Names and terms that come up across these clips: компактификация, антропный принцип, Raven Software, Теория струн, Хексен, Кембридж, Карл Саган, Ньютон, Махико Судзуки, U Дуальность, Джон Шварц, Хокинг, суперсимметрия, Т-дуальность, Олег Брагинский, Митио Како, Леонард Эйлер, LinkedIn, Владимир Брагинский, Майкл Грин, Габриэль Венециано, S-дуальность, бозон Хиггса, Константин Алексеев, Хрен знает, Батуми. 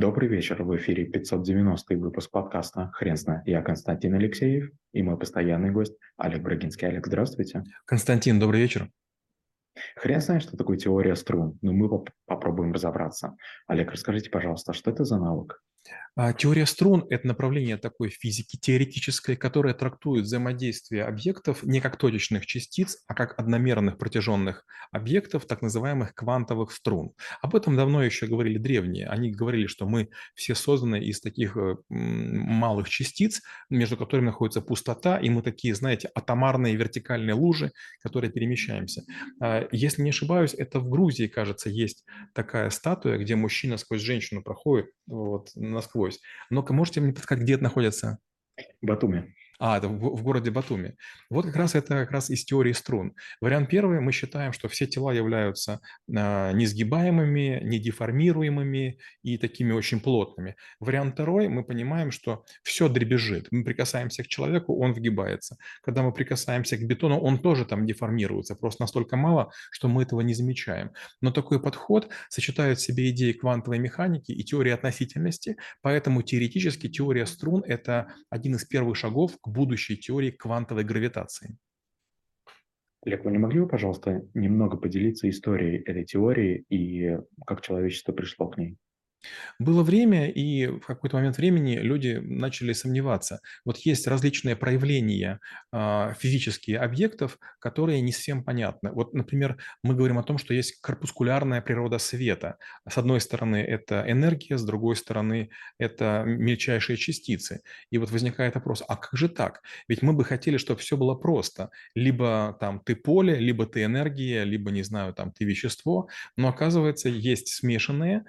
Добрый вечер, в эфире 590-й выпуск подкаста «Хрен знает». Я Константин Алексеев и мой постоянный гость Олег Брагинский. Олег, здравствуйте. Константин, добрый вечер. Хрен знает, что такое теория струн, но мы попробуем разобраться. Олег, расскажите, пожалуйста, что это за наука? Теория струн – это направление такой физики теоретической, которая трактует взаимодействие объектов не как точечных частиц, а как одномерных протяженных объектов, так называемых квантовых струн. Об этом давно еще говорили древние. Они говорили, что мы все созданы из таких малых частиц, между которыми находится пустота, и мы такие, знаете, атомарные вертикальные лужи, которые перемещаемся. Если не ошибаюсь, это в Грузии, кажется, есть такая статуя, где мужчина сквозь женщину проходит, вот, насквозь. Но-ка, можете мне подсказать, где это находится? Батуми. Это в городе Батуми. Вот как раз это как раз из теории струн. Вариант первый. Мы считаем, что все тела являются несгибаемыми, недеформируемыми и такими очень плотными. Вариант второй. Мы понимаем, что все дребезжит. Мы прикасаемся к человеку, он вгибается. Когда мы прикасаемся к бетону, он тоже там деформируется. Просто настолько мало, что мы этого не замечаем. Но такой подход сочетает в себе идеи квантовой механики и теории относительности. Поэтому теоретически теория струн – это один из первых шагов к будущей теории квантовой гравитации. Олег, вы не могли бы, пожалуйста, немного поделиться историей этой теории и как человечество пришло к ней? Было время, и в какой-то момент времени люди начали сомневаться. Вот есть различные проявления физических объектов, которые не всем понятны. Вот, например, мы говорим о том, что есть корпускулярная природа света. С одной стороны, это энергия, с другой стороны, это мельчайшие частицы. И вот возникает вопрос, а как же так? Ведь мы бы хотели, чтобы все было просто. Либо там ты поле, либо ты энергия, либо, не знаю, там ты вещество. Но оказывается, есть смешанные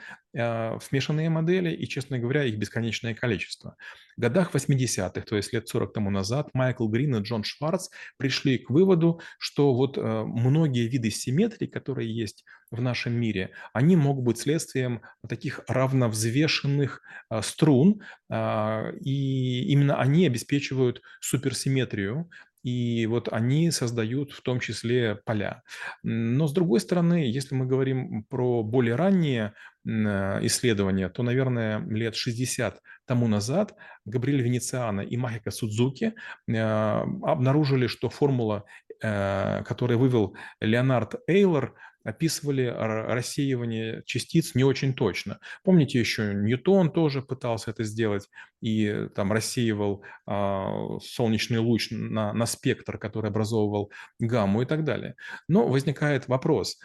модели, и, честно говоря, их бесконечное количество. В годах 80-х, то есть лет 40 тому назад, Майкл Грин и Джон Шварц пришли к выводу, что вот многие виды симметрии, которые есть в нашем мире, они могут быть следствием таких равновзвешенных струн, и именно они обеспечивают суперсимметрию. И вот они создают в том числе поля. Но с другой стороны, если мы говорим про более ранние исследования, то, наверное, лет 60 тому назад Габриэль Венециано и Махико Судзуки обнаружили, что формула, которую вывел Леонард Эйлер, описывали рассеивание частиц не очень точно. Помните, еще Ньютон тоже пытался это сделать и там рассеивал солнечный луч на спектр, который образовывал гамму и так далее. Но возникает вопрос,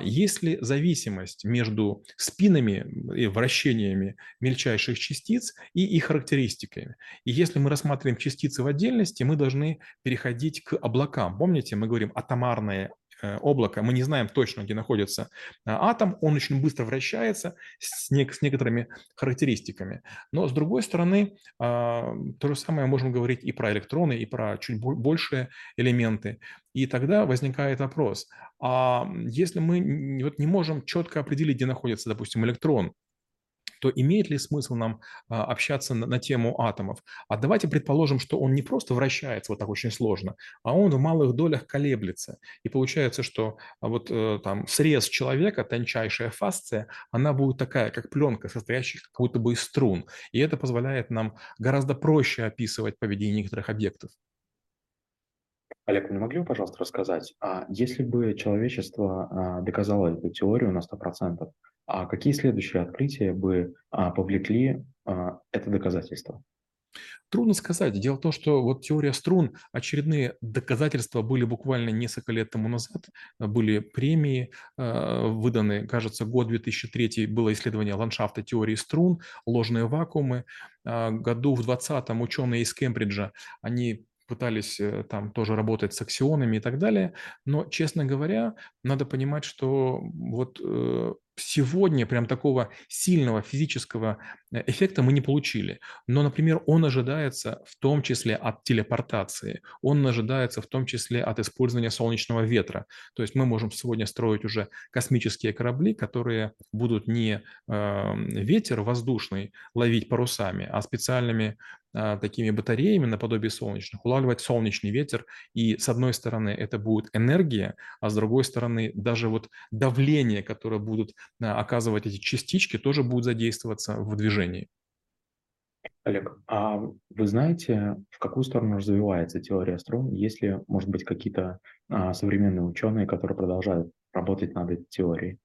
есть ли зависимость между спинами и вращениями мельчайших частиц и их характеристиками? И если мы рассматриваем частицы в отдельности, мы должны переходить к облакам. Помните, мы говорим атомарные облако, мы не знаем точно, где находится атом, он очень быстро вращается с некоторыми характеристиками. Но, с другой стороны, то же самое можем говорить и про электроны, и про чуть большие элементы. И тогда возникает вопрос, а если мы вот не можем четко определить, где находится, допустим, электрон, то имеет ли смысл нам общаться на тему атомов? А давайте предположим, что он не просто вращается вот так очень сложно, а он в малых долях колеблется. И получается, что вот там срез человека, тончайшая фасция, она будет такая, как пленка, состоящая как будто бы из струн. И это позволяет нам гораздо проще описывать поведение некоторых объектов. Олег, вы не могли бы, пожалуйста, рассказать, а если бы человечество доказало эту теорию на 100%, а какие следующие открытия бы повлекли это доказательство? Трудно сказать. Дело в том, что вот теория струн, очередные доказательства были буквально несколько лет тому назад, были премии выданы, кажется, год 2003 было исследование ландшафта теории струн, ложные вакуумы. Году в 2020 ученые из Кембриджа, они пытались там тоже работать с аксионами и так далее. Но, честно говоря, надо понимать, что вот сегодня прям такого сильного физического эффекта мы не получили. Но, например, он ожидается в том числе от телепортации, он ожидается в том числе от использования солнечного ветра. То есть мы можем сегодня строить уже космические корабли, которые будут не ветер воздушный ловить парусами, а специальными такими батареями наподобие солнечных, улавливать солнечный ветер. И с одной стороны это будет энергия, а с другой стороны даже вот давление, которое будут оказывать эти частички, тоже будут задействоваться в движении. Олег, а вы знаете, в какую сторону развивается теория струн? Есть ли, может быть, какие-то современные ученые, которые продолжают работать над этой теорией?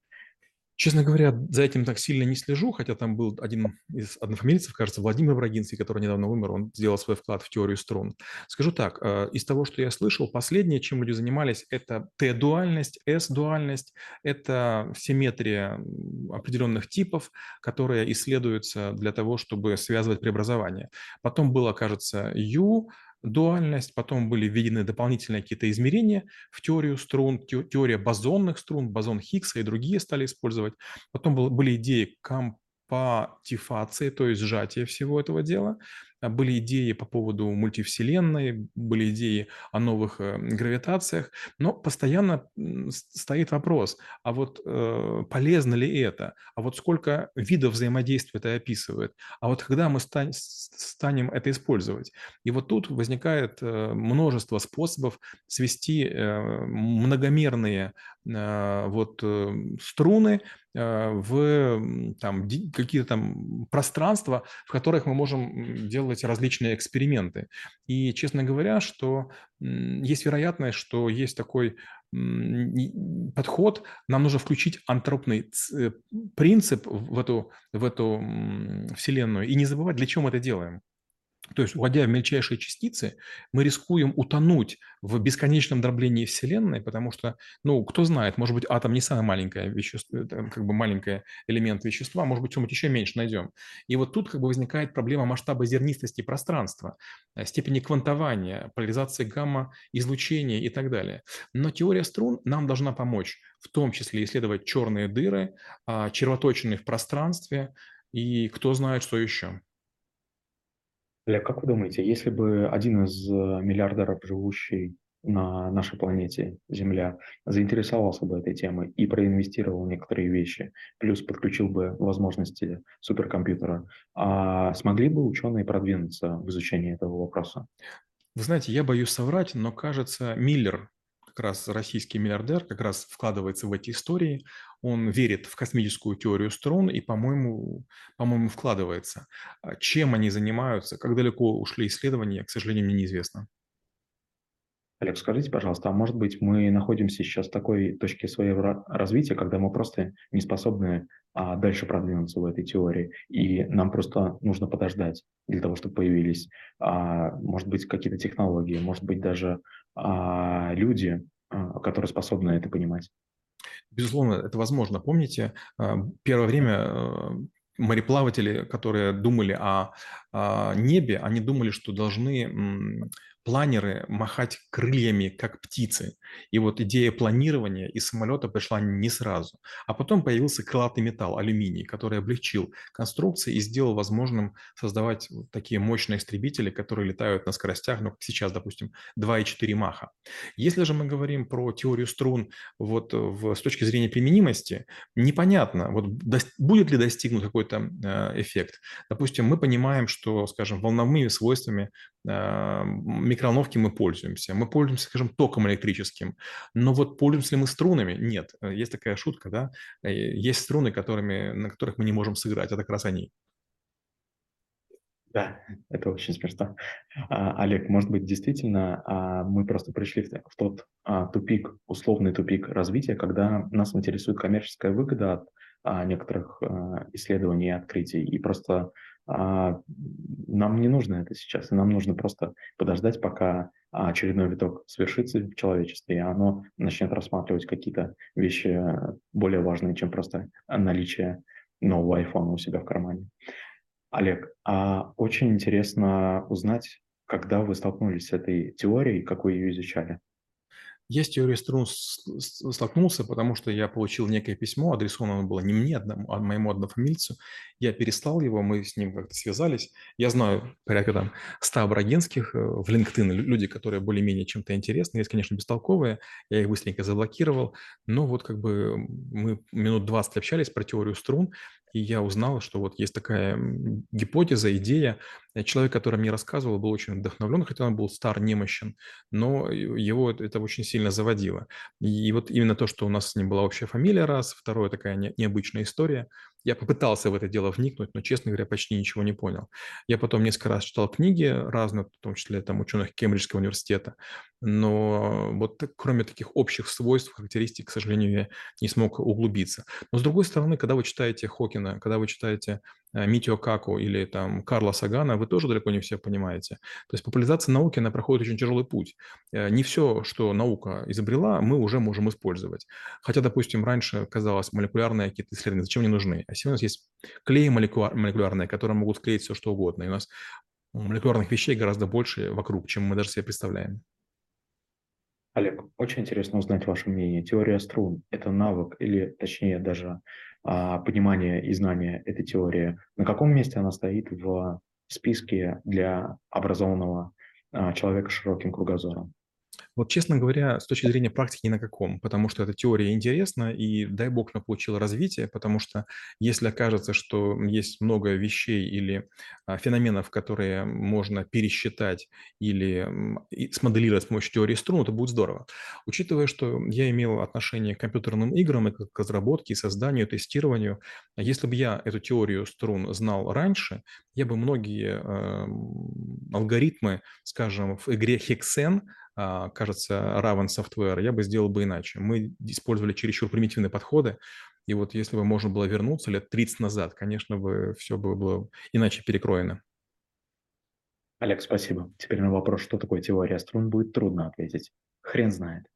Честно говоря, за этим так сильно не слежу, хотя там был один из однофамильцев, кажется, Владимир Брагинский, который недавно умер, он сделал свой вклад в теорию струн. Скажу так, из того, что я слышал, последнее, чем люди занимались, это Т-дуальность, S-дуальность, это симметрия определенных типов, которые исследуются для того, чтобы связывать преобразования. Потом было, кажется, U Дуальность, потом были введены дополнительные какие-то измерения в теорию струн, теория бозонных струн, бозон Хиггса и другие стали использовать. Потом были идеи компатификации, то есть сжатия всего этого дела. Были идеи по поводу мультивселенной, были идеи о новых гравитациях. Но постоянно стоит вопрос, а вот полезно ли это? А вот сколько видов взаимодействия это описывает? А вот когда мы станем это использовать? И вот тут возникает множество способов свести многомерные вот струны в какие-то там пространства, в которых мы можем делать различные эксперименты. И, честно говоря, что есть вероятность, что есть такой подход, нам нужно включить антропный принцип в эту вселенную и не забывать, для чего мы это делаем. То есть, уходя в мельчайшие частицы, мы рискуем утонуть в бесконечном дроблении Вселенной, потому что, ну, кто знает, может быть, атом не самое маленькое вещество, как бы маленький элемент вещества, может быть, что-нибудь еще меньше найдем. И вот тут как бы возникает проблема масштаба зернистости пространства, степени квантования, поляризации гамма-излучения и так далее. Но теория струн нам должна помочь, в том числе исследовать черные дыры, червоточины в пространстве и кто знает, что еще. Олег, как вы думаете, если бы один из миллиардеров, живущий на нашей планете Земля, заинтересовался бы этой темой и проинвестировал некоторые вещи, плюс подключил бы возможности суперкомпьютера, смогли бы ученые продвинуться в изучении этого вопроса? Вы знаете, я боюсь соврать, но, кажется, Миллер, как раз российский миллиардер, как раз вкладывается в эти истории. Он верит в космическую теорию струн и, по-моему, вкладывается. Чем они занимаются, как далеко ушли исследования, к сожалению, мне неизвестно. Олег, скажите, пожалуйста, а может быть, мы находимся сейчас в такой точке своего развития, когда мы просто не способны дальше продвинуться в этой теории, и нам просто нужно подождать для того, чтобы появились, может быть, какие-то технологии, может быть, даже люди, которые способны это понимать? Безусловно, это возможно. Помните, первое время мореплаватели, которые думали о небе, они думали, что должны планеры махать крыльями, как птицы. И вот идея планирования из самолета пришла не сразу. А потом появился крылатый металл, алюминий, который облегчил конструкции и сделал возможным создавать вот такие мощные истребители, которые летают на скоростях, ну, как сейчас, допустим, 2,4 маха. Если же мы говорим про теорию струн вот с точки зрения применимости, непонятно, вот будет ли достигнут какой-то эффект. Допустим, мы понимаем, что, скажем, волновыми свойствами микроволновки мы пользуемся, скажем, током электрическим, но вот пользуемся ли мы струнами? Нет. Есть такая шутка, да? Есть струны, на которых мы не можем сыграть, это как раз они. Да, это очень смешно. Олег, может быть, действительно, мы просто пришли в тот тупик, условный тупик развития, когда нас интересует коммерческая выгода от некоторых исследований и открытий, и просто нам не нужно это сейчас, и нам нужно просто подождать, пока очередной виток свершится в человечестве, и оно начнет рассматривать какие-то вещи более важные, чем просто наличие нового айфона у себя в кармане. Олег, очень интересно узнать, когда вы столкнулись с этой теорией, как вы ее изучали. Я с теорией струн столкнулся, потому что я получил некое письмо, адресованное было не мне, а моему однофамильцу. Я переслал его, мы с ним как-то связались. Я знаю порядка там 100 брагинских в LinkedIn, люди, которые более-менее чем-то интересны. Есть, конечно, бестолковые, я их быстренько заблокировал. Но вот как бы мы минут 20 общались про теорию струн. и я узнал, что вот есть такая гипотеза, идея. Человек, который мне рассказывал, был очень вдохновлен, хотя он был стар, немощен, но его это очень сильно заводило. И вот именно то, что у нас с ним была общая фамилия, раз, второе, такая необычная история. Я попытался в это дело вникнуть, но, честно говоря, почти ничего не понял. Я потом несколько раз читал книги разных, в том числе там ученых Кембриджского университета, но вот кроме таких общих свойств, характеристик, к сожалению, я не смог углубиться. Но, с другой стороны, когда вы читаете Хокинга, когда вы читаете Митио Како или там Карла Сагана, вы тоже далеко не все понимаете. То есть популяризация науки, она проходит очень тяжелый путь. Не все, что наука изобрела, мы уже можем использовать. Хотя, допустим, раньше казалось, молекулярные какие-то исследования, зачем мне нужны? А сегодня у нас есть клеи молекулярные, которые могут склеить все, что угодно. И у нас молекулярных вещей гораздо больше вокруг, чем мы даже себе представляем. Олег, очень интересно узнать ваше мнение. Теория струн – это навык или, точнее, даже понимание и знание этой теории. На каком месте она стоит в списке для образованного человека с широким кругозором? Вот, честно говоря, с точки зрения практики ни на каком, потому что эта теория интересна, и дай бог, она получила развитие, потому что если окажется, что есть много вещей или феноменов, которые можно пересчитать или смоделировать с помощью теории струн, это будет здорово. Учитывая, что я имел отношение к компьютерным играм, и к разработке, и созданию, и тестированию, если бы я эту теорию струн знал раньше, я бы многие алгоритмы, скажем, в игре Хексен, кажется, Raven Software, я бы сделал бы иначе. Мы использовали чересчур примитивные подходы, и вот если бы можно было вернуться лет 30 назад, конечно, бы все было иначе перекроено. Олег, спасибо. Теперь на вопрос, что такое теория струн, будет трудно ответить. Хрен знает.